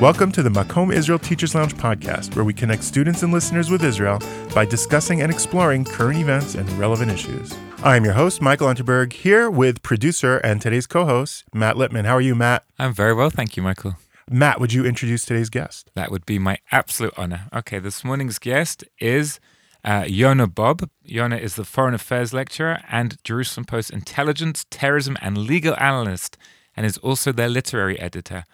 Welcome to the Makom Israel Teacher's Lounge podcast, where we connect students and listeners with Israel by discussing and exploring current events and relevant issues. I'm your host, Michael Unterberg, here with producer and today's co-host, Matt Lipman. How are you, Matt? I'm very well, thank you, Michael. Matt, would you introduce today's guest? That would be my absolute honor. Okay, this morning's guest is Yonah Bob. Yonah is the Foreign Affairs Lecturer and Jerusalem Post Intelligence, Terrorism, and Legal Analyst, and is also their literary editor.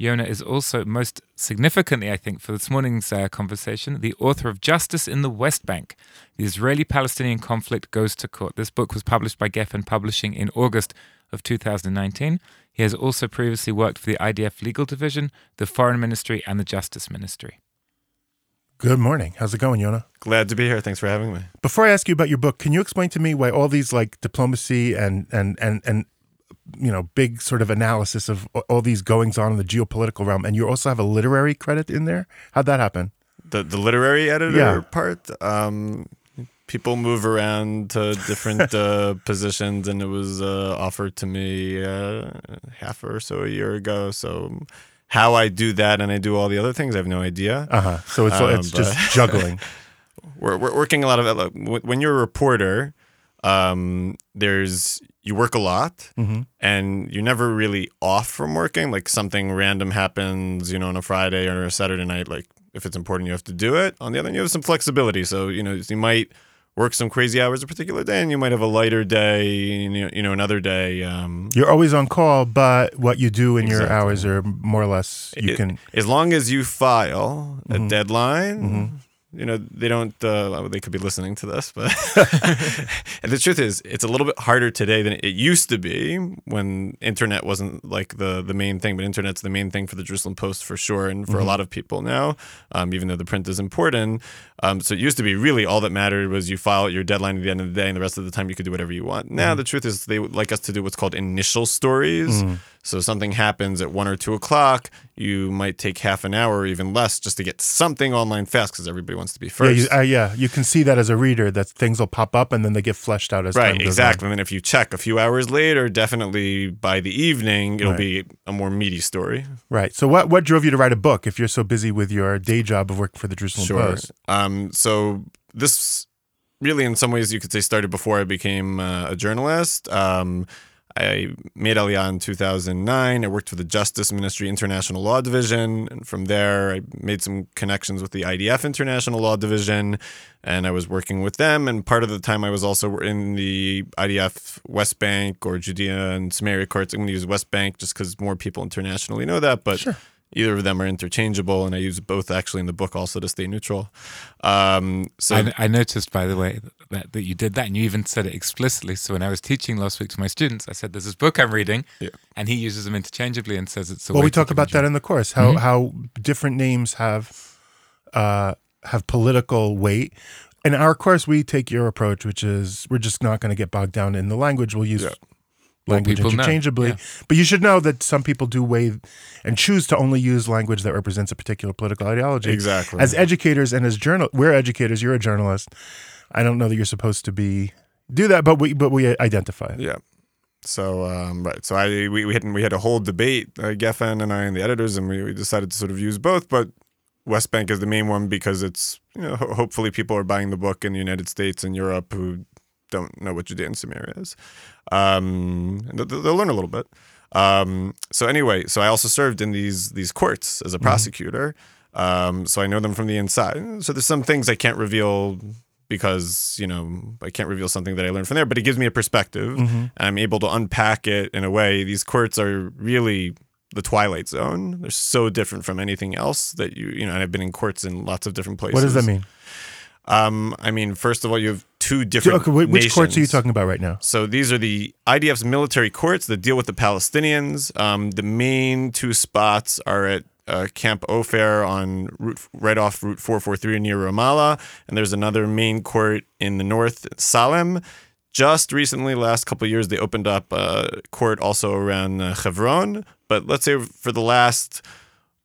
Yonah is also, most significantly, I think, for this morning's conversation, the author of Justice in the West Bank, The Israeli-Palestinian Conflict Goes to Court. This book was published by Gefen Publishing in August of 2019. He has also previously worked for the IDF Legal Division, the Foreign Ministry, and the Justice Ministry. Good morning. How's it going, Yonah? Glad to be here. Thanks for having me. Before I ask you about your book, can you explain to me why all these diplomacy and big sort of analysis of all these goings on in the geopolitical realm, and you also have a literary credit in there? How'd that happen? The literary editor part? People move around to different positions, and it was offered to me half or so a year ago, so how I do that and I do all the other things, I have no idea. So it's just juggling. We're working a lot of... when you're a reporter, you work a lot, mm-hmm. and you're never really off from working. Like something random happens, on a Friday or a Saturday night. Like if it's important, you have to do it. On the other hand, you have some flexibility. So, you might work some crazy hours a particular day, and you might have a lighter day, another day. You're always on call, but what you do in your hours are more or less, you can... As long as you file a mm-hmm. deadline... Mm-hmm. They don't, they could be listening to this, but and the truth is, it's a little bit harder today than it used to be when internet wasn't the main thing, but internet's the main thing for the Jerusalem Post for sure. And for mm-hmm. a lot of people now, even though the print is important. So it used to be really all that mattered was you file your deadline at the end of the day and the rest of the time you could do whatever you want. Now mm-hmm. the truth is they would like us to do what's called initial stories. Mm-hmm. So something happens at 1 or 2 o'clock, you might take half an hour or even less just to get something online fast because everybody wants to be first. You can see that as a reader that things will pop up and then they get fleshed out as time goes on. Right, exactly. And then if you check a few hours later, definitely by the evening, it'll be a more meaty story. Right. So what drove you to write a book if you're so busy with your day job of working for the Jerusalem Post? So this really in some ways you could say started before I became a journalist. I made Aliyah in 2009. I worked for the Justice Ministry International Law Division. And from there, I made some connections with the IDF International Law Division. And I was working with them. And part of the time I was also in the IDF West Bank or Judea and Samaria courts. I'm going to use West Bank just because more people internationally know that. But sure. Either of them are interchangeable, and I use both actually in the book also to stay neutral. So I noticed, by the way, that you did that, and you even said it explicitly. So when I was teaching last week to my students, I said, there's this book I'm reading, and he uses them interchangeably and says it's a way we talk about that in the course, how mm-hmm. how different names have political weight. In our course, we take your approach, which is we're just not going to get bogged down in the language. We'll use... language interchangeably, but you should know that some people do weigh and choose to only use language that represents a particular political ideology. Exactly. As educators and as we're educators. You're a journalist. I don't know that you're supposed to do that, but we identify it. Yeah. So So we had a whole debate, Geffen and I and the editors, and we decided to sort of use both, but West Bank is the main one because it's hopefully people are buying the book in the United States and Europe who don't know what Judea and Samaria is. They'll learn a little bit. So I also served in these courts as a prosecutor. Mm-hmm. So I know them from the inside. So there's some things I can't reveal because, I can't reveal something that I learned from there, but it gives me a perspective. Mm-hmm. And I'm able to unpack it in a way. These courts are really the Twilight Zone. They're so different from anything else that and I've been in courts in lots of different places. What does that mean? First of all, you have two different nations. Which courts are you talking about right now? So these are the IDF's military courts that deal with the Palestinians. The main two spots are at Camp Ofer right off Route 443 near Ramallah. And there's another main court in the north, Salem. Just recently, last couple of years, they opened up a court also around Hevron. But let's say for the last...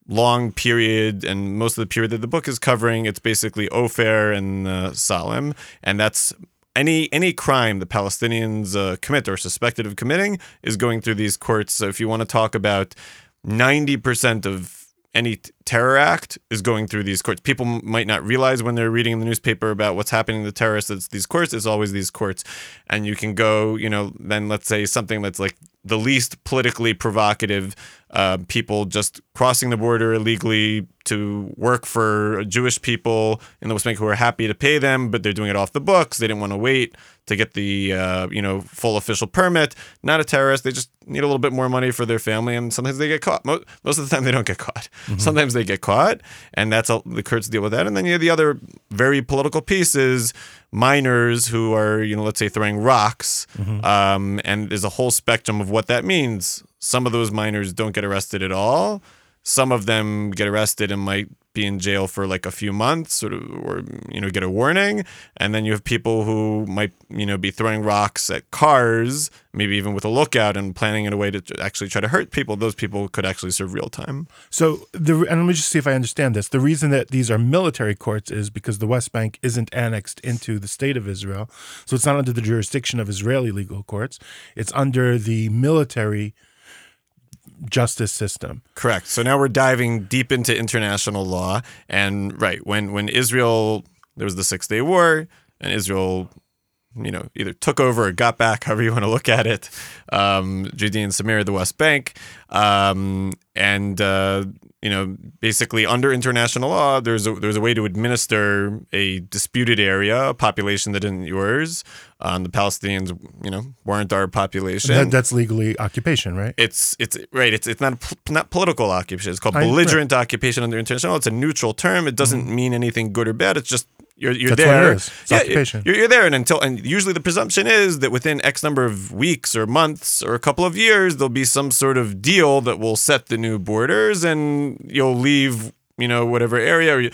long period and most of the period that the book is covering, it's basically Ofer and Salem, and that's any crime the Palestinians commit or suspected of committing is going through these courts. So if you want to talk about 90% of any terror act is going through these courts. People might not realize when they're reading in the newspaper about what's happening to terrorists, it's these courts, it's always these courts. And you can go, you know, then let's say something that's like the least politically provocative, people just crossing the border illegally to work for Jewish people in the West Bank who are happy to pay them, but they're doing it off the books. They didn't want to wait to get the, you know, full official permit. Not a terrorist. They just need a little bit more money for their family, and sometimes they get caught. Most of the time they don't get caught. Mm-hmm. Sometimes they get caught, and that's all the courts deal with that. And then you have the other very political piece is minors who are, you know, let's say throwing rocks, mm-hmm. And there's a whole spectrum of what that means. Some of those minors don't get arrested at all. Some of them get arrested and might be in jail for like a few months or, you know, get a warning. And then you have people who might, you know, be throwing rocks at cars, maybe even with a lookout and planning in a way to actually try to hurt people. Those people could actually serve real time. So, and let me just see if I understand this. The reason that these are military courts is because the West Bank isn't annexed into the state of Israel. So it's not under the jurisdiction of Israeli legal courts. It's under the military justice system. Correct. So now we're diving deep into international law. And right, when Israel, there was the 6 Day War, and Israel, you know, either took over or got back, however you want to look at it, Judea and Samaria, the West Bank. You know, basically under international law, there's a way to administer a disputed area, a population that isn't yours. The Palestinians, you know, weren't our population. That's legally occupation, right? It's right. It's not political occupation. It's called belligerent occupation under international law. It's a neutral term. It doesn't mean anything good or bad. It's just you're that's there. What it is. It's occupation. You're there, and usually the presumption is that within X number of weeks or months or a couple of years, there'll be some sort of deal that will set the new borders and you'll leave, you know, whatever area. Or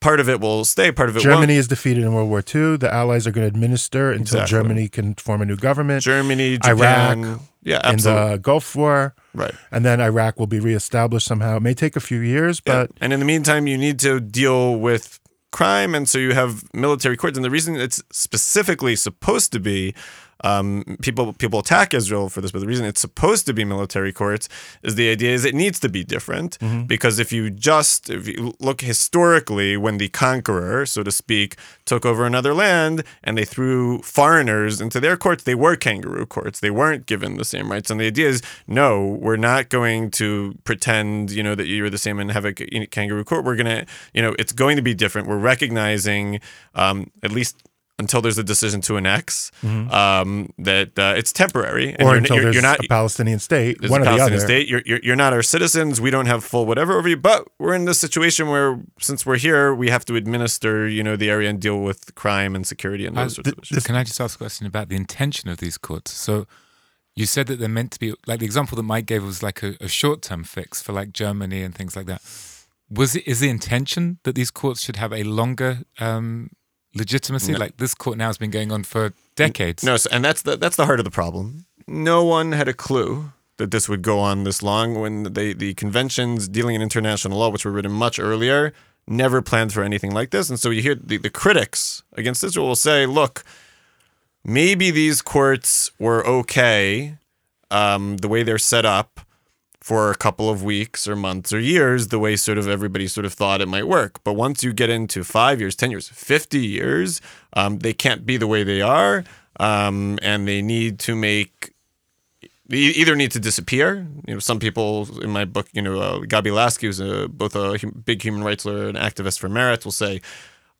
part of it will stay, part of it won't. Germany is defeated in World War II. The Allies are going to administer until Germany can form a new government. Germany, Japan, Iraq, in the Gulf War. Right. And then Iraq will be reestablished somehow. It may take a few years, but... And in the meantime, you need to deal with crime, and so you have military courts. And the reason it's specifically supposed to be... people attack Israel for this, but the reason it's supposed to be military courts is the idea is it needs to be different, mm-hmm. because if you look historically when the conqueror, so to speak, took over another land and they threw foreigners into their courts, they were kangaroo courts. They weren't given the same rights. And the idea is, no, we're not going to pretend, you know, that you're the same and have a kangaroo court. We're going to, you know, it's going to be different. We're recognizing, at least until there's a decision to annex, mm-hmm. that it's temporary, and or until there's not a Palestinian state. One or the other. You're not our citizens. We don't have full whatever over you. But we're in this situation where, since we're here, we have to administer, you know, the area and deal with crime and security and those sorts of issues. Can I just ask a question about the intention of these courts? So you said that they're meant to be, like the example that Mike gave was like a short-term fix for like Germany and things like that. Is the intention that these courts should have a longer legitimacy? No. Like this court now has been going on for decades. No, so, and that's the heart of the problem. No one had a clue that this would go on this long when the conventions dealing in international law, which were written much earlier, never planned for anything like this. And so you hear the critics against Israel will say, look, maybe these courts were okay the way they're set up for a couple of weeks or months or years, the way sort of everybody sort of thought it might work. But once you get into 5 years, 10 years, 50 years, they can't be the way they are. And they need to either need to disappear. You know, some people in my book, you know, Gabi Lasky, who's both a big human rights lawyer and activist for Meretz, will say,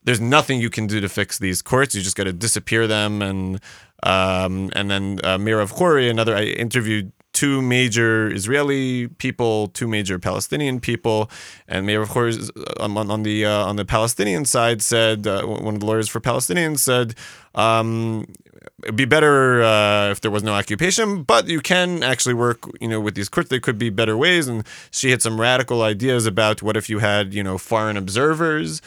there's nothing you can do to fix these courts. You just got to disappear them. And then Mirav Khoury, I interviewed two major Israeli people, two major Palestinian people, and Mayor of course on the Palestinian side said, one of the lawyers for Palestinians said, it'd be better if there was no occupation, but you can actually work, you know, with these courts. There could be better ways, and she had some radical ideas about what if you had, you know, foreign observers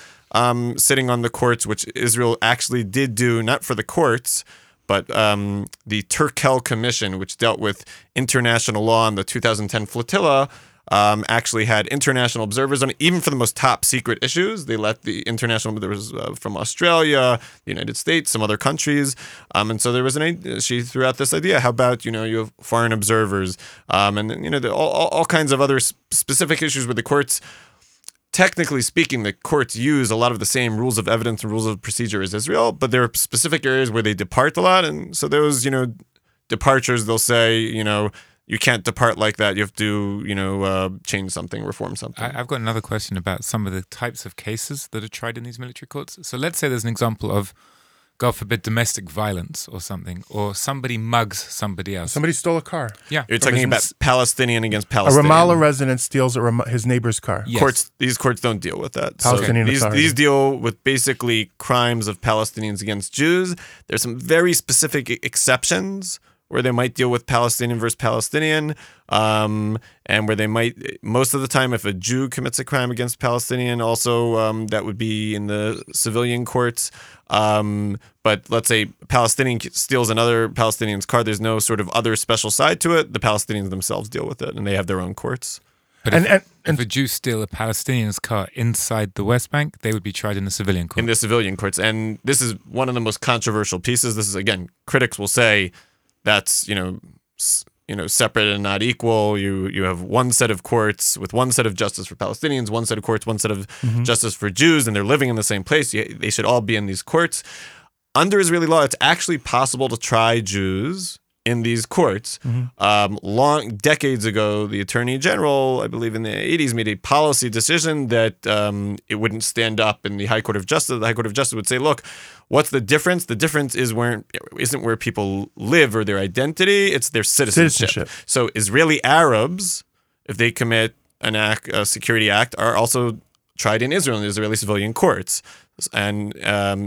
sitting on the courts, which Israel actually did do, not for the courts, but the Turkel Commission, which dealt with international law in the 2010 flotilla, actually had international observers on it, even for the most top-secret issues. They let the international... There was from Australia, the United States, some other countries. And so there was she threw out this idea, how about, you know, you have foreign observers? And, you know, all kinds of other specific issues with the courts technically speaking, the courts use a lot of the same rules of evidence and rules of procedure as Israel, but there are specific areas where they depart a lot. And so those, departures, they'll say, you can't depart like that. You have to, change something, reform something. I've got another question about some of the types of cases that are tried in these military courts. So let's say there's an example of, God forbid, domestic violence or something, or somebody mugs somebody else. Somebody stole a car. Yeah. You're talking about Palestinian against Palestinian. A Ramallah resident steals his neighbor's car. Yes. These courts don't deal with that. Palestinian so these deal with basically crimes of Palestinians against Jews. There's some very specific exceptions where they might deal with Palestinian versus Palestinian, and where they might, most of the time, if a Jew commits a crime against Palestinian, also that would be in the civilian courts. But let's say Palestinian steals another Palestinian's car. There's no sort of other special side to it. The Palestinians themselves deal with it, and they have their own courts. But if a Jew steal a Palestinian's car inside the West Bank, they would be tried in the civilian courts. In the civilian courts. And this is one of the most controversial pieces. This is, again, critics will say that's, separate and not equal. You have one set of courts with one set of justice for Palestinians, one set of courts, one set of justice for Jews, and they're living in the same place. They should all be in these courts. Under Israeli law, it's actually possible to try Jews in these courts. Decades ago, the Attorney General, I believe in the 80s, made a policy decision that it wouldn't stand up in the High Court of Justice. The High Court of Justice would say, look, what's the difference? The difference isn't where people live or their identity, it's their citizenship. So Israeli Arabs, if they commit a security act, are also tried in Israel in the Israeli civilian courts. And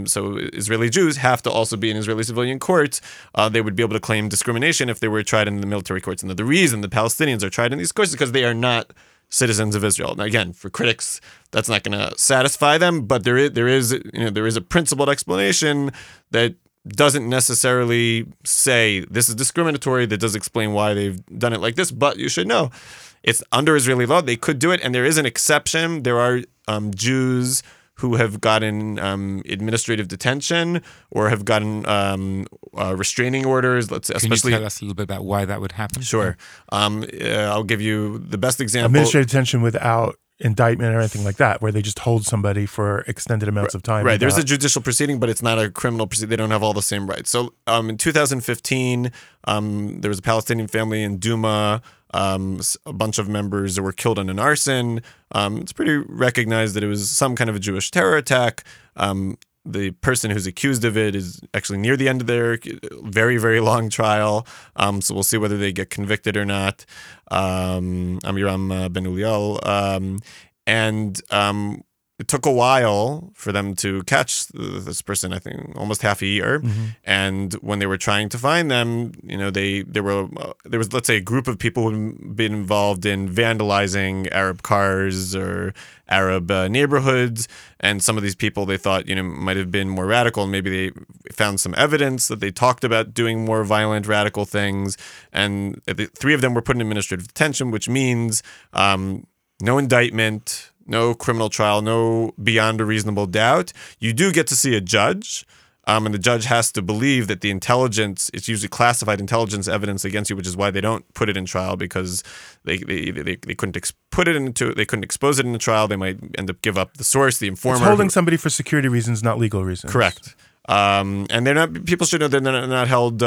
so Israeli Jews have to also be in Israeli civilian courts. They would be able to claim discrimination if they were tried in the military courts. And the reason the Palestinians are tried in these courts is because they are not citizens of Israel. Now, again, for critics, that's not going to satisfy them. But there is a principled explanation that doesn't necessarily say this is discriminatory. That does explain why they've done it like this. But you should know, it's under Israeli law. They could do it, and there is an exception. There are Jews who have gotten administrative detention or have gotten restraining orders. Especially, can you tell us a little bit about why that would happen? Sure. I'll give you the best example. Administrative detention without indictment or anything like that, where they just hold somebody for extended amounts of time. Right. There's a judicial proceeding, but it's not a criminal proceeding. They don't have all the same rights. So in 2015, there was a Palestinian family in Duma. A bunch of members were killed in an arson. It's pretty recognized that it was some kind of a Jewish terror attack. The person who's accused of it is actually near the end of their very, very long trial. So we'll see whether they get convicted or not. Amiram Ben Uliel. It took a while for them to catch this person, I think, almost half a year. And when they were trying to find them, there was, let's say, a group of people who'd been involved in vandalizing Arab cars or Arab neighborhoods. And some of these people they thought, might have been more radical. And maybe they found some evidence that they talked about doing more violent, radical things. And the three of them were put in administrative detention, which means no indictment, no criminal trial, no beyond a reasonable doubt. You do get to see a judge, and the judge has to believe that the intelligence, it's usually classified intelligence evidence against you, which is why they don't put it in trial, because they couldn't they couldn't expose it in a trial. They might end up give up the source, the informer. It's holding somebody for security reasons, not legal reasons. Correct. And they're not. People should know that they're not held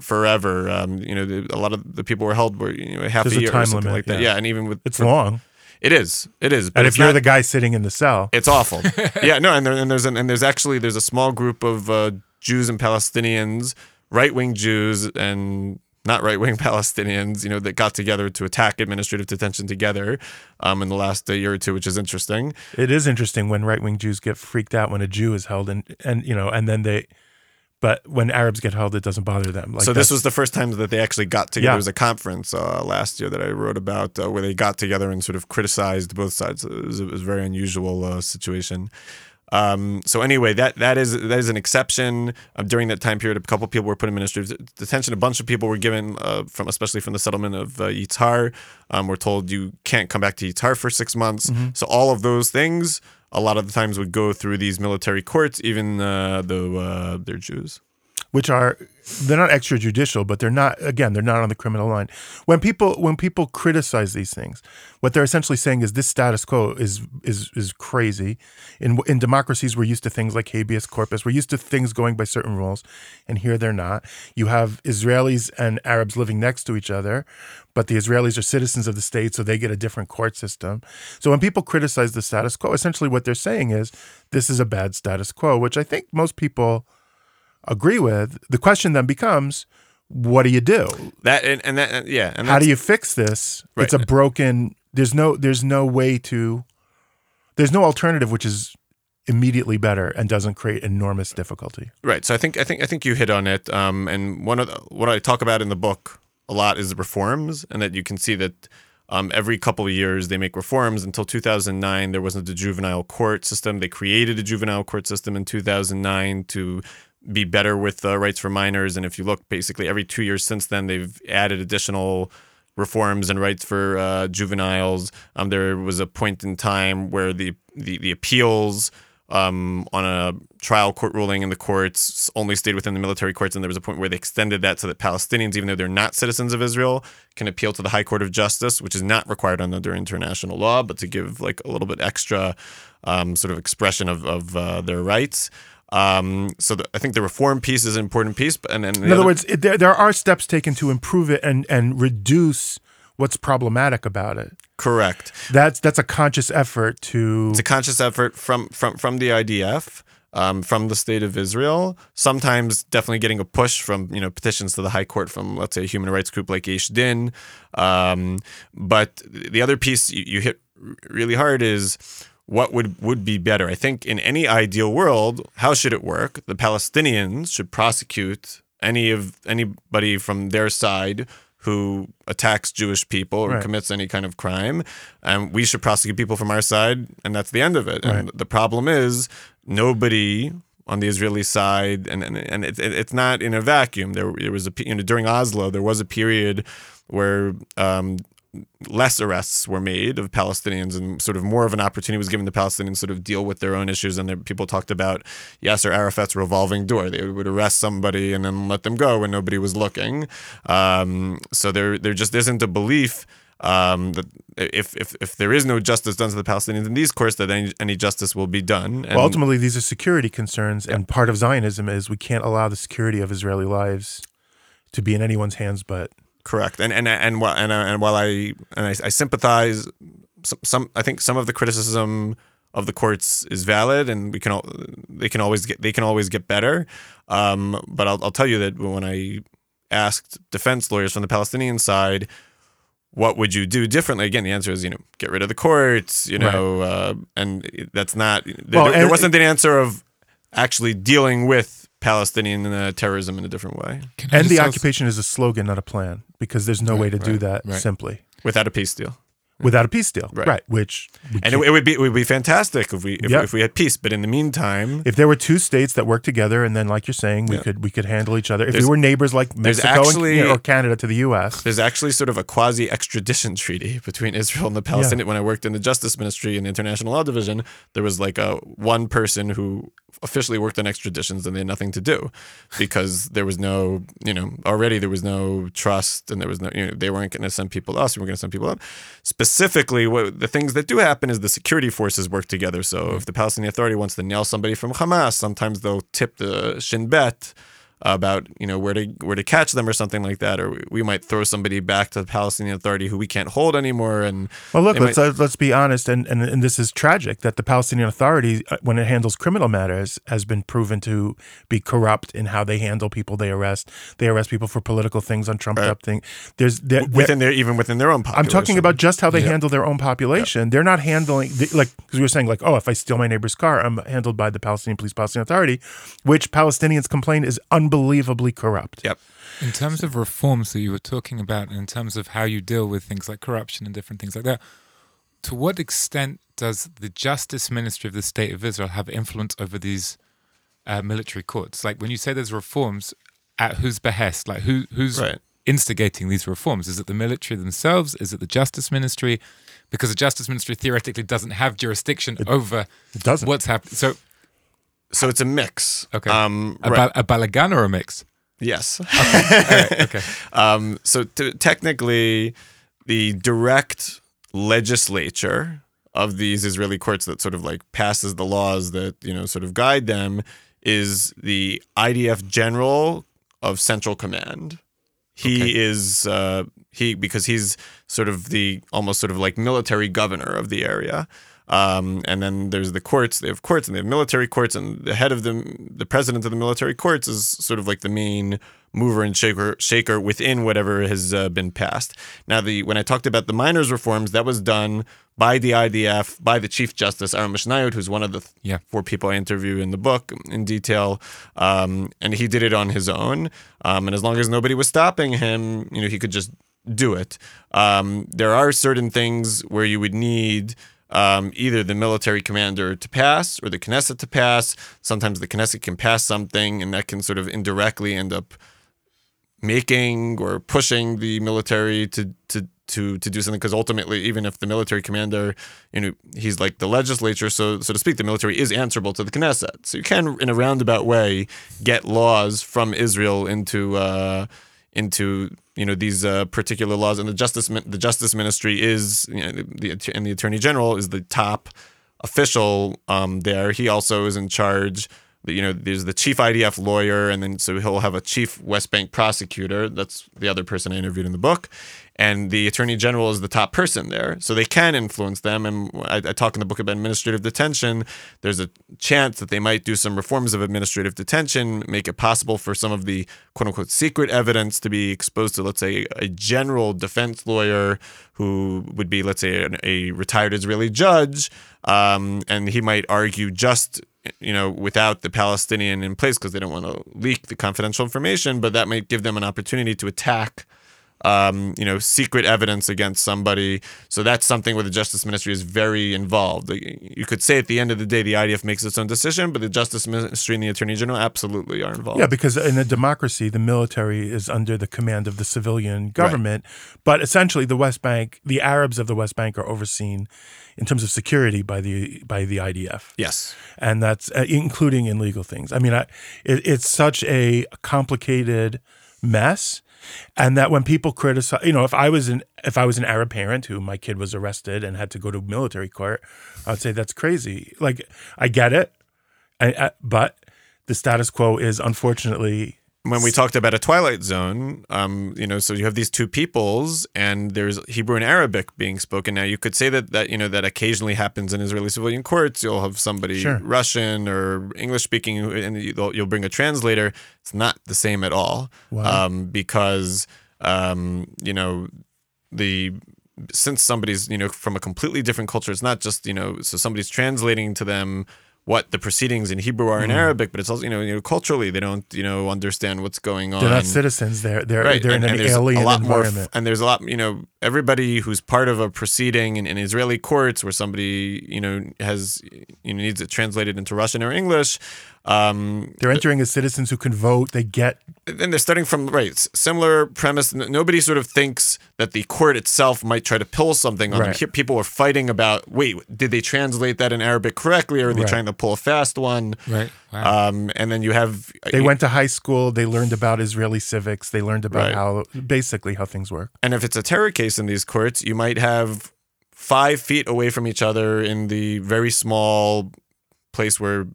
forever. A lot of the people were held for half a year or something limit, like that. Yeah, and even with long. It is. But and if you're the guy sitting in the cell, it's awful. Yeah, no, there's a small group of Jews and Palestinians, right-wing Jews and not right-wing Palestinians, that got together to attack administrative detention together in the last year or two, which is interesting. It is interesting when right-wing Jews get freaked out when a Jew is held, but when Arabs get held, it doesn't bother them. So this was the first time that they actually got together. Yeah. There was a conference last year that I wrote about where they got together and sort of criticized both sides. It was a very unusual situation. So anyway, that is an exception. During that time period, a couple people were put in administrative detention. A bunch of people were given, especially from the settlement of Yitzhar, were told you can't come back to Yitzhar for 6 months. So all of those things, a lot of the times, would go through these military courts, even though they're Jews. which are, they're not extrajudicial, but they're not, again, they're not on the criminal line. When people criticize these things, what they're essentially saying is this status quo is crazy. In democracies, we're used to things like habeas corpus. We're used to things going by certain rules, and here they're not. You have Israelis and Arabs living next to each other, but the Israelis are citizens of the state, so they get a different court system. So when people criticize the status quo, essentially what they're saying is this is a bad status quo, which I think most people agree with. The question then becomes, what do you do? How do you fix this? Right. It's a broken. There's no alternative which is immediately better and doesn't create enormous difficulty. Right. So I think you hit on it. And what I talk about in the book a lot is the reforms, and that you can see that. Every couple of years, they make reforms. Until 2009, there wasn't a juvenile court system. They created a juvenile court system in 2009 to be better with rights for minors. And if you look, basically every 2 years since then, they've added additional reforms and rights for juveniles. There was a point in time where the appeals on a trial court ruling in the courts only stayed within the military courts, and there was a point where they extended that so that Palestinians, even though they're not citizens of Israel, can appeal to the High Court of Justice, which is not required under international law, but to give like a little bit extra sort of expression of their rights. I think the reform piece is an important piece. In other words, there are steps taken to improve it and reduce what's problematic about it. Correct. That's a conscious effort to... It's a conscious effort from the IDF, from the State of Israel, sometimes definitely getting a push from, petitions to the High Court from, let's say, a human rights group like Eish Din. But the other piece you hit really hard is what would be better. I think in any ideal world, how should it work? The Palestinians should prosecute anybody from their side who attacks Jewish people or commits any kind of crime, and we should prosecute people from our side, and that's the end of it. Right. And the problem is nobody on the Israeli side, and it's not in a vacuum. There was during Oslo, there was a period where less arrests were made of Palestinians, and sort of more of an opportunity was given the Palestinians to sort of deal with their own issues. And people talked about Yasser Arafat's revolving door. They would arrest somebody and then let them go when nobody was looking. So there just isn't a belief that if there is no justice done to the Palestinians in these courts, that any justice will be done. And, well, ultimately, these are security concerns, and part of Zionism is we can't allow the security of Israeli lives to be in anyone's hands but... Correct, and while I sympathize, I think some of the criticism of the courts is valid, and they can always get better. But I'll tell you that when I asked defense lawyers from the Palestinian side, what would you do differently? Again, the answer is get rid of the courts, right. And that's not there wasn't an answer of actually dealing with Palestinian terrorism in a different way. And the occupation is a slogan, not a plan, because there's no way to do that simply. Without a peace deal. Without a peace deal, right? Which it would be fantastic if we had peace. But in the meantime, if there were two states that worked together, and then, like you're saying, we could handle each other. If we were neighbors like Mexico or Canada to the U.S., there's actually sort of a quasi extradition treaty between Israel and the Palestinians. When I worked in the Justice Ministry in the International Law Division, there was like a one person who officially worked on extraditions, and they had nothing to do because there was no, already there was no trust, and there was no, they weren't going to send people to us, we were going to send people out. Specifically, the things that do happen is the security forces work together. So if the Palestinian Authority wants to nail somebody from Hamas, sometimes they'll tip the Shin Bet about where to catch them or something like that. Or we might throw somebody back to the Palestinian Authority who we can't hold anymore. And well, look, let's be honest, and this is tragic that the Palestinian Authority, when it handles criminal matters, has been proven to be corrupt in how they handle people they arrest. They arrest people for political things on trumped up things. Within their own population. I'm talking about just how they handle their own population. Yeah. They're not handling because we were saying if I steal my neighbor's car, I'm handled by the Palestinian Police, Palestinian Authority, which Palestinians complain is unbelievably corrupt. Yep. In terms of reforms that you were talking about, and in terms of how you deal with things like corruption and different things like that, to what extent does the Justice Ministry of the State of Israel have influence over these military courts? Like, when you say there's reforms, at whose behest? Like, who's instigating these reforms? Is it the military themselves? Is it the Justice Ministry? Because the Justice Ministry theoretically doesn't have jurisdiction over what's happening. So So it's a mix. Okay. A balagan or a mix? Yes. Okay. All right. Okay. Technically, the direct legislature of these Israeli courts that sort of like passes the laws that, you know, sort of guide them is the IDF general of Central Command. He is because he's sort of the almost sort of like military governor of the area. And then there's the courts. They have courts and they have military courts, and the head of the president of the military courts is sort of like the main mover and shaker within whatever has been passed. Now, when I talked about the minors reforms, that was done by the IDF, by the Chief Justice, Aram Mishnayot, who's one of the four people I interview in the book in detail. And he did it on his own. And as long as nobody was stopping him, you know, he could just do it. There are certain things where you would need either the military commander to pass or the Knesset to pass. Sometimes the Knesset can pass something, and that can sort of indirectly end up making or pushing the military to do something, because ultimately, even if the military commander, you know, he's like the legislature, so to speak, the military is answerable to the Knesset. So you can, in a roundabout way, get laws from Israel into you know, these particular laws, and the Justice Ministry is, you know, the Attorney General is the top official there. He also is in charge. You know, there's the chief IDF lawyer, and then so he'll have a chief West Bank prosecutor. That's the other person I interviewed in the book. And the Attorney General is the top person there. So they can influence them. And I talk in the book about administrative detention. There's a chance that they might do some reforms of administrative detention, make it possible for some of the quote-unquote secret evidence to be exposed to, let's say, a general defense lawyer who would be, let's say, a retired Israeli judge. And he might argue just, you know, without the Palestinian in place, because they don't want to leak the confidential information, but that might give them an opportunity to attack, you know, secret evidence against somebody. So that's something where the Justice Ministry is very involved. You could say at the end of the day, the IDF makes its own decision, but the Justice Ministry and the Attorney General absolutely are involved. Yeah, because in a democracy, the military is under the command of the civilian government. Right. But essentially, the West Bank, the Arabs of the West Bank are overseen in terms of security by the IDF. Yes. And that's including in legal things. I mean, it's such a complicated mess. And that when people criticize, you know, if I was an Arab parent who my kid was arrested and had to go to military court, I would say that's crazy. Like, I get it, but the status quo is unfortunately. When we talked about a Twilight Zone, you know, so you have these two peoples, and there's Hebrew and Arabic being spoken. Now, you could say that you know, that occasionally happens in Israeli civilian courts. You'll have somebody Russian or English speaking, and you'll bring a translator. It's not the same at all, wow. because you know, since somebody's, you know, from a completely different culture, it's not just, you know, so somebody's translating to them what the proceedings in Hebrew are in Arabic, but it's also, you know, culturally they don't, you know, understand what's going on. They're not citizens. They're in an alien environment. And there's a lot, you know, everybody who's part of a proceeding in Israeli courts where somebody, you know, has, you know, needs it translated into Russian or English. They're entering as citizens who can vote. They get. And they're starting from, right, similar premise. Nobody sort of thinks that the court itself might try to pull something on them. People are fighting about, wait, did they translate that in Arabic correctly, or are they trying to pull a fast one? Right. Wow. And then you have... They went to high school. They learned about Israeli civics. They learned about how things work. And if it's a terror case in these courts, you might have 5 feet away from each other in the very small place where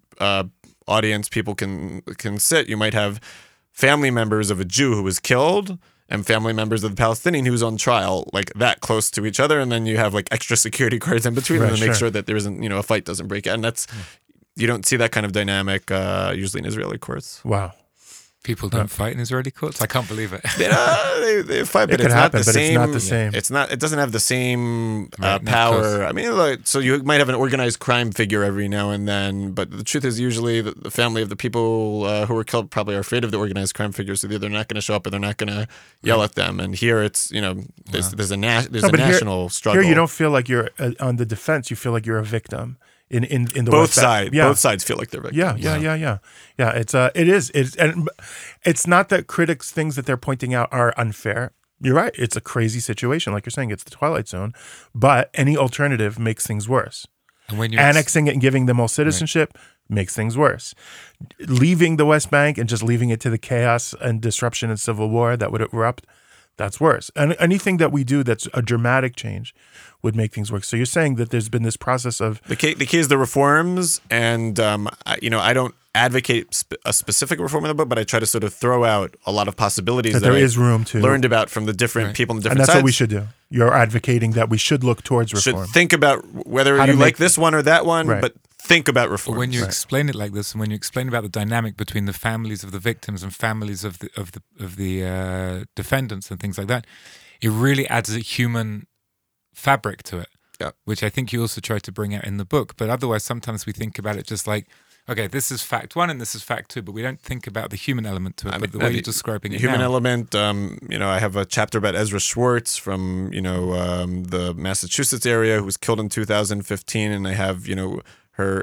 audience people can sit. You might have family members of a Jew who was killed and family members of the Palestinian who's on trial, like, that close to each other. And then you have like extra security guards in between them to make sure that there isn't, you know, a fight doesn't break out. And that's... You don't see that kind of dynamic usually in Israeli courts. Wow. People don't fight in Israeli courts? I can't believe it. They fight, but it's not the same. It doesn't have the same power. I mean, like, so you might have an organized crime figure every now and then, but the truth is usually the family of the people who were killed probably are afraid of the organized crime figures, so they're not going to show up or they're not going to yell at them. And here it's, you know, there's a national struggle. Here you don't feel like you're on the defense. You feel like you're a victim. In the both sides, both sides feel like they're victims. Yeah. It's and it's not that critics' things that they're pointing out are unfair. You're right. It's a crazy situation, like you're saying. It's the Twilight Zone, but any alternative makes things worse. And when you're annexing it and giving them all citizenship makes things worse. Leaving the West Bank and just leaving it to the chaos and disruption and civil war that would erupt, that's worse. And anything that we do that's a dramatic change would make things worse. So you're saying that there's been this process of... The key is the reforms, and I don't advocate a specific reform in the book, but I try to sort of throw out a lot of possibilities that there is room to learned about from the different people on the different sides. And that's what we should do. You're advocating that we should look towards reform. Should think about whether you like this one or that one, but... think about reform. When you explain it like this, and when you explain about the dynamic between the families of the victims and families of the defendants and things like that, it really adds a human fabric to it, which I think you also try to bring out in the book. But otherwise, sometimes we think about it just like, okay, this is fact one and this is fact two, but we don't think about the human element to it. But the way you're describing it now. The human element, I have a chapter about Ezra Schwartz from, the Massachusetts area, who was killed in 2015, and I have,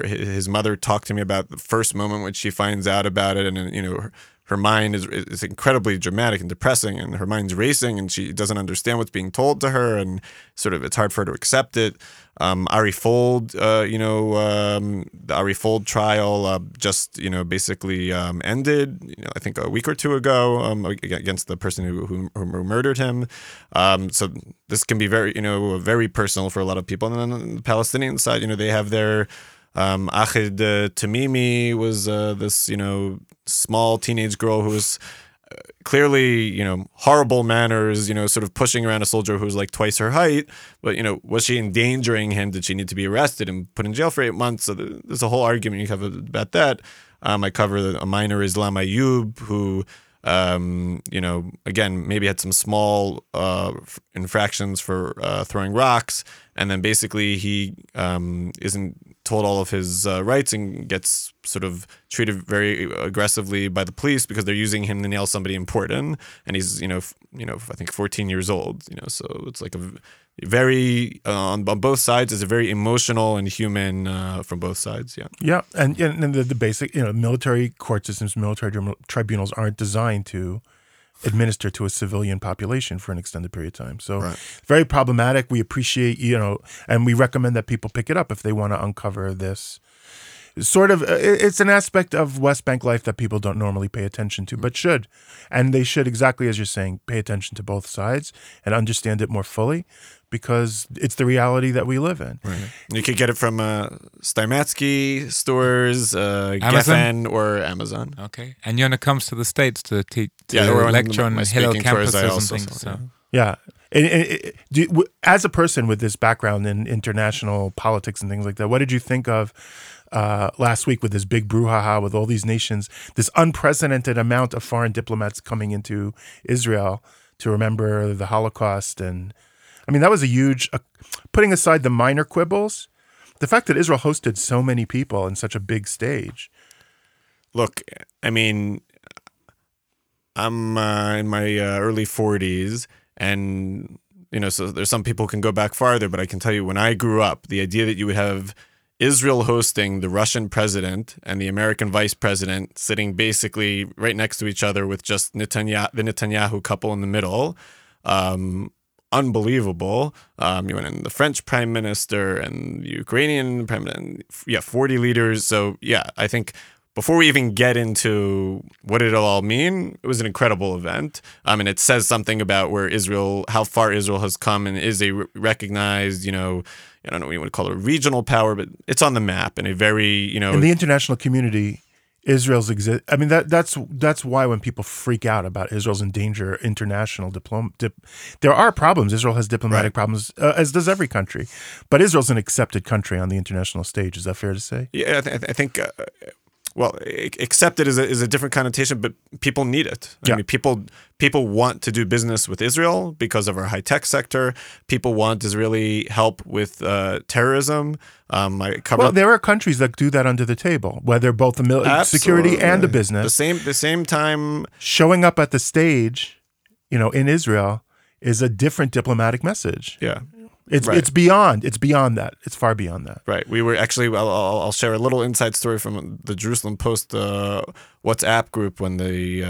his mother talked to me about the first moment when she finds out about it, and her mind is incredibly dramatic and depressing, and her mind's racing, and she doesn't understand what's being told to her, and sort of it's hard for her to accept it. Ari Fold, the Ari Fold trial just ended, I think a week or two ago, against the person who murdered him. So this can be very personal for a lot of people. And then on the Palestinian side, they have their... Ahed Tamimi was this, small teenage girl who was clearly, horrible manners, sort of pushing around a soldier who was like twice her height. But, was she endangering him? Did she need to be arrested and put in jail for 8 months? So there's a whole argument you have about that. I cover a minor Islam Ayyub who... again, maybe had some small infractions for throwing rocks, and then basically he isn't told all of his rights and gets sort of treated very aggressively by the police because they're using him to nail somebody important, and he's I think 14 years old, so it's like a very on both sides is a very emotional and human from both sides. And the basic military court systems, military tribunals aren't designed to administer to a civilian population for an extended period of time, so very problematic. We appreciate and we recommend that people pick it up if they want to uncover this sort of, it's an aspect of West Bank life that people don't normally pay attention to, but should. And they should, exactly as you're saying, pay attention to both sides and understand it more fully, because it's the reality that we live in. Right. You could get it from Stymatsky stores, Gefen, or Amazon. Okay. And Yonah comes to the States to teach, to lecture on Hillel campuses and things. Yeah. As a person with this background in international politics and things like that, what did you think of last week with this big brouhaha with all these nations, this unprecedented amount of foreign diplomats coming into Israel to remember the Holocaust? And I mean, that was a huge, putting aside the minor quibbles, the fact that Israel hosted so many people in such a big stage. Look, I mean, I'm in my early 40s, and, so there's some people who can go back farther, but I can tell you when I grew up, the idea that you would have Israel hosting the Russian president and the American vice president sitting basically right next to each other with just the Netanyahu couple in the middle. Unbelievable. You went in the French prime minister and the Ukrainian prime minister, 40 leaders. So, I think before we even get into what it'll all mean, it was an incredible event. And it says something about how far Israel has come and is a recognized, I don't know what you would call it, a regional power, but it's on the map in a very, in the international community, Israel's exist. I mean, that's why when people freak out about Israel's in danger, international there are problems. Israel has diplomatic problems, as does every country, but Israel's an accepted country on the international stage. Is that fair to say? Yeah, I think. Well, accepted is a different connotation, but people need it. I mean, people want to do business with Israel because of our high-tech sector. People want Israeli help with terrorism. There are countries that do that under the table, whether both the military security and the business. The same time... Showing up at the stage, in Israel is a different diplomatic message. Yeah. It's beyond that. It's far beyond that. Right. We were actually, I'll share a little inside story from the Jerusalem Post WhatsApp group when the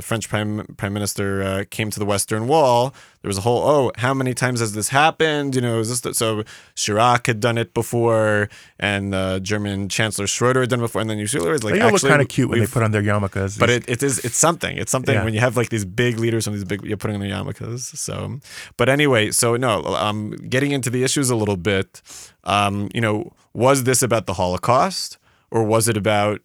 French prime minister came to the Western Wall. There was a whole, how many times has this happened? You know, is this so Chirac had done it before, and German Chancellor Schroeder had done it before, and then you see it's like, they look kind of cute when they put on their yarmulkes. But it's something. It's something when you have like these big leaders and these big, you're putting on their yarmulkes. So, but anyway, so no, getting into the issues a little bit. You know, was this about the Holocaust, or was it about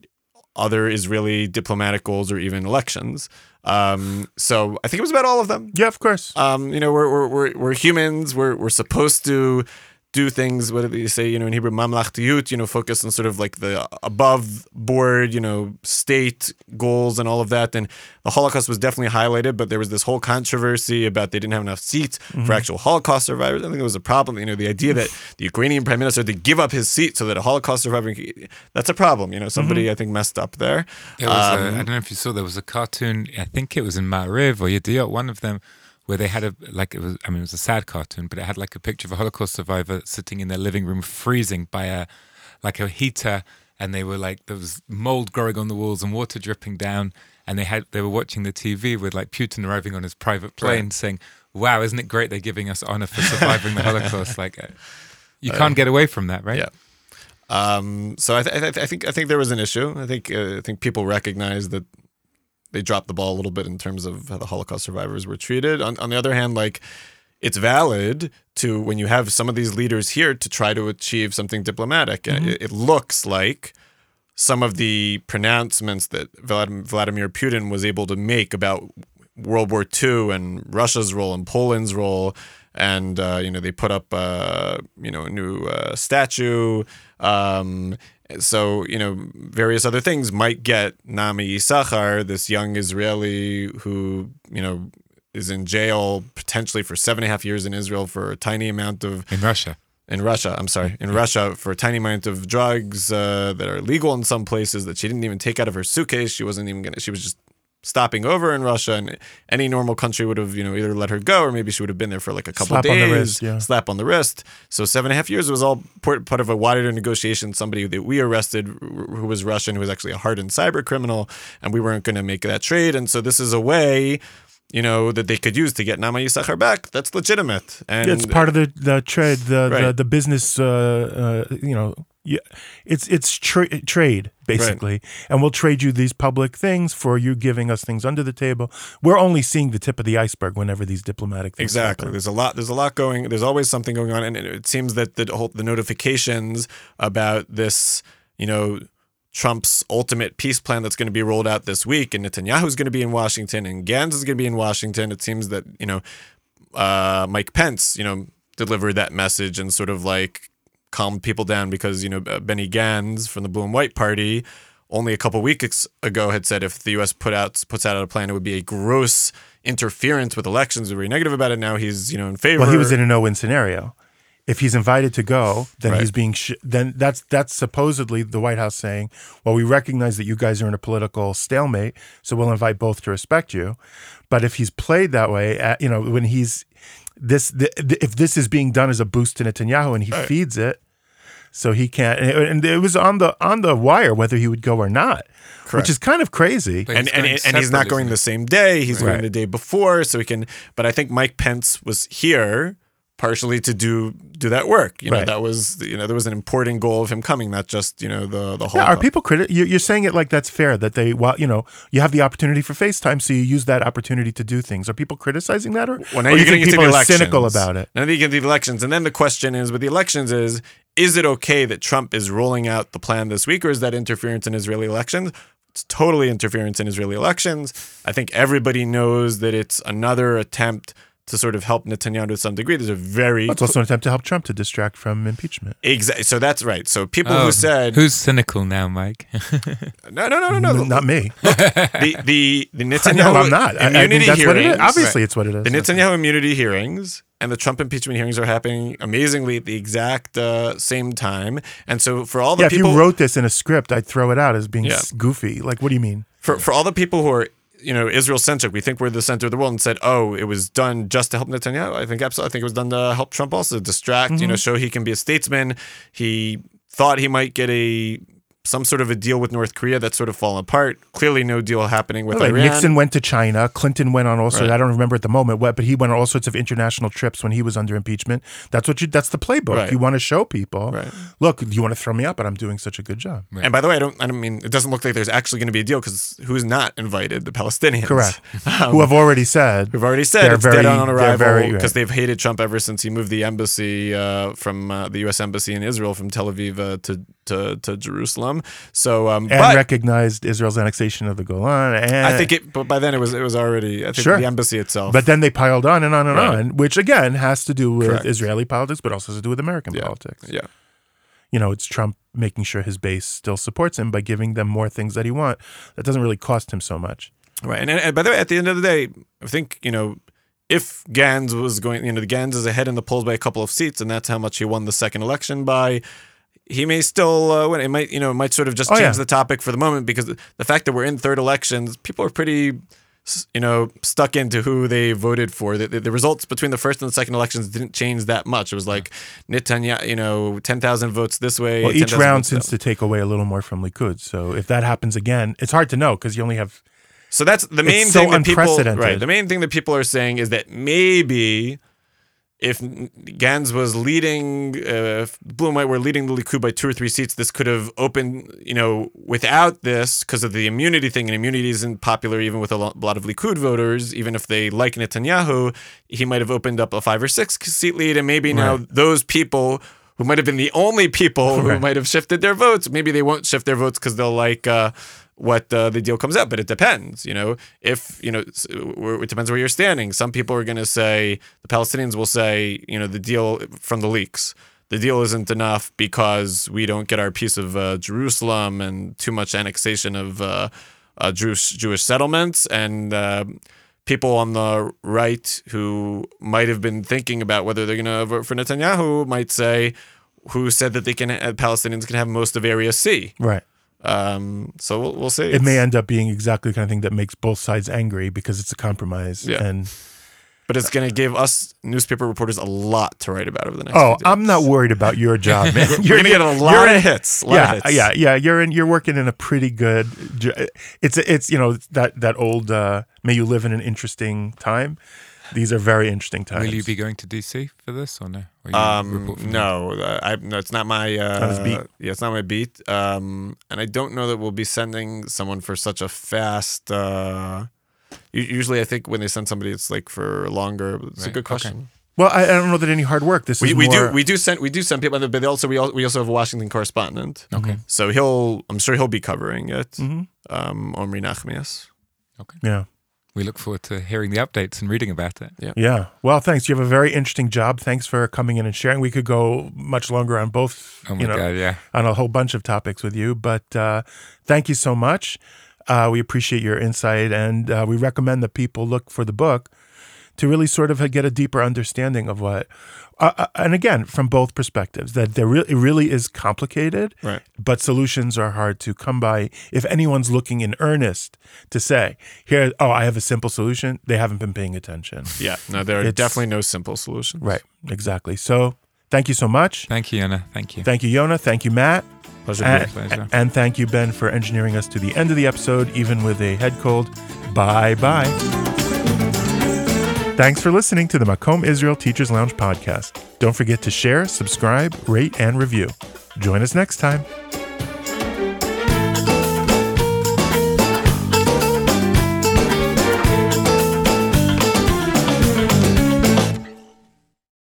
other Israeli diplomatic goals or even elections? So I think it was about all of them. Yeah, of course. You know, we're humans. We're supposed to do things, what do they say, you know, in Hebrew, mamlachtiyut, you know, focus on sort of like the above board, you know, state goals and all of that. And the Holocaust was definitely highlighted, but there was this whole controversy about they didn't have enough seats for actual Holocaust survivors. I think it was a problem. You know, the idea that the Ukrainian prime minister had to give up his seat so that a Holocaust survivor, that's a problem. You know, somebody, I think, messed up there. It was I don't know if you saw, there was a cartoon, I think it was in Ma'ariv or Yediot, one of them, where they had it was a sad cartoon, but it had like a picture of a Holocaust survivor sitting in their living room freezing by a heater, and they were like, there was mold growing on the walls and water dripping down, and they were watching the TV with like Putin arriving on his private plane saying, wow, isn't it great they're giving us honor for surviving the Holocaust? Like, you can't get away from that, right? Yeah. So I think there was an issue. I think people recognized that they dropped the ball a little bit in terms of how the Holocaust survivors were treated. On the other hand, like, it's valid to, when you have some of these leaders here, to try to achieve something diplomatic. Mm-hmm. It looks like some of the pronouncements that Vladimir Putin was able to make about World War II and Russia's role and Poland's role, and you know, they put up a new statue. So, you know, various other things might get Naama Issachar, this young Israeli who, you know, is in jail potentially for 7.5 years in Israel for a tiny amount of... In Russia for a tiny amount of drugs that are legal in some places that she didn't even take out of her suitcase. She was just stopping over in Russia, and any normal country would have, you know, either let her go, or maybe she would have been there for like a couple of days. Slap on the wrist, yeah. Slap on the wrist. So 7.5 years was all part of a wider negotiation. Somebody that we arrested who was Russian, who was actually a hardened cyber criminal, and we weren't going to make that trade. And so this is a way, you know, that they could use to get Naama Issachar back. That's legitimate. And yeah, it's part of the trade, the business, you know. Yeah, it's trade, basically. Right. And we'll trade you these public things for you giving us things under the table. We're only seeing the tip of the iceberg whenever these diplomatic things happen. There's a lot going. There's always something going on, and it seems that the notifications about this, you know, Trump's ultimate peace plan that's going to be rolled out this week, and Netanyahu's going to be in Washington, and Gantz is going to be in Washington. It seems that, you know, Mike Pence, you know, delivered that message and sort of like calmed people down, because, you know, Benny Gantz from the Blue and White Party only a couple weeks ago had said if the U.S. puts out a plan, it would be a gross interference with elections. They were negative about it. Now he's, you know, in favor. Well, he was in a no-win scenario. If he's invited to go, then he's being then that's supposedly the White House saying, well, we recognize that you guys are in a political stalemate, so we'll invite both to respect you. But if he's played that way, you know, when he's if this is being done as a boost to Netanyahu, and he feeds it, so he can't. And it was on the wire whether he would go or not, correct, which is kind of crazy. But and he's not going the same day. He's going the day before, so he can. But I think Mike Pence was here partially to do that work. You know, that was, you know, there was an important goal of him coming, not just, you know, the whole. Yeah, are people critical? You're saying it like that's fair, that they, well, you know, you have the opportunity for FaceTime, so you use that opportunity to do things. Are people criticizing that, or now you're going to get to the elections? Cynical about it. Now you get to the elections, and then the question is, with the elections is it okay that Trump is rolling out the plan this week, or is that interference in Israeli elections? It's totally interference in Israeli elections. I think everybody knows that it's another attempt to sort of help Netanyahu to some degree. There's a very... It's also an attempt to help Trump to distract from impeachment. Exactly. So that's right. So people who said... Who's cynical now, Mike? No. Not me. Look, the Netanyahu... No, I'm not. I mean, that's what it is. Obviously, it's what it is. The Netanyahu immunity hearings and the Trump impeachment hearings are happening amazingly at the exact same time. And so for all the people... Yeah, if you wrote this in a script, I'd throw it out as being goofy. Like, what do you mean? For all the people who are... You know, Israel-centric, we think we're the center of the world, and said, oh, it was done just to help Netanyahu. I think absolutely. I think it was done to help Trump also, distract, you know, show he can be a statesman. He thought he might get a some sort of a deal with North Korea that's sort of fallen apart. Clearly no deal happening with Iran. Nixon went to China. Clinton went on all sorts. I don't remember at the moment what, but he went on all sorts of international trips when he was under impeachment. That's what you. That's the playbook. Right. You want to show people, look, you want to throw me up, but I'm doing such a good job. Right. And by the way, I don't mean, it doesn't look like there's actually going to be a deal, because who's not invited? The Palestinians. Correct. Who have already said. Who've already said it's dead on arrival, because they've hated Trump ever since he moved the embassy from the U.S. embassy in Israel from Tel Aviv to Jerusalem. So and recognized Israel's annexation of the Golan. And I think it, but by then it was already, I think, the embassy itself. But then they piled on and on, which again has to do with Israeli politics, but also has to do with American politics. Yeah. You know, it's Trump making sure his base still supports him by giving them more things that he wants. That doesn't really cost him so much. Right. And by the way, at the end of the day, I think, you know, if Gantz was going, you know, the Gantz is ahead in the polls by a couple of seats, and that's how much he won the second election by. He may still win. It might, you know, sort of just change the topic for the moment, because the fact that we're in third elections, people are pretty, you know, stuck into who they voted for. The results between the first and the second elections didn't change that much. It was like Netanyahu, you know, 10,000 votes this way. Well, each round seems to take away a little more from Likud. So if that happens again, it's hard to know, because you only have. So that's the main thing that people, the main thing that people are saying is that maybe if Gantz was leading, if Blue and White were leading the Likud by 2 or 3 seats, this could have opened, you know, without this, because of the immunity thing, and immunity isn't popular even with a lot of Likud voters, even if they like Netanyahu, he might have opened up a 5 or 6 seat lead, and maybe now those people who might have been the only people who might have shifted their votes, maybe they won't shift their votes because they'll like what the deal comes out. But it depends, you know, if, you know, it depends where you're standing. Some people are going to say, the Palestinians will say, you know, the deal from the leaks, the deal isn't enough because we don't get our piece of Jerusalem and too much annexation of Jewish settlements. And people on the right who might have been thinking about whether they're going to vote for Netanyahu might say, who said that they can, Palestinians can have most of Area C? Right. So we'll see. It may end up being exactly the kind of thing that makes both sides angry, because it's a compromise. Yeah. But it's going to give us newspaper reporters a lot to write about over the next few days. I'm not worried about your job, man. You're going to get a lot of hits. You're working in a pretty good. It's you know, that old may you live in an interesting time. These are very interesting times. Will you be going to DC for this or no? No, it's not my beat. Yeah, it's not my beat. And I don't know that we'll be sending someone for such a fast. Usually, I think when they send somebody, it's like for longer. It's a good question. Okay. Well, I don't know that any hard work. This is more. We do send people, but we also have a Washington correspondent. Okay, so I'm sure he'll be covering it. Omri Nachmias. Okay. Yeah. We look forward to hearing the updates and reading about it. Yeah. Well, thanks. You have a very interesting job. Thanks for coming in and sharing. We could go much longer on both, on a whole bunch of topics with you. But thank you so much. We appreciate your insight, and we recommend that people look for the book to really sort of get a deeper understanding of what. And again, from both perspectives, that it really is complicated, but solutions are hard to come by. If anyone's looking in earnest to say, here, I have a simple solution, they haven't been paying attention. Yeah, no, it's definitely no simple solutions. Right, exactly. So thank you so much. Thank you, Yonah. Thank you. Thank you, Yonah. Thank you, Matt. Pleasure. Pleasure. And thank you, Ben, for engineering us to the end of the episode, even with a head cold. Bye-bye. Thanks for listening to the Makom Israel Teacher's Lounge podcast. Don't forget to share, subscribe, rate, and review. Join us next time.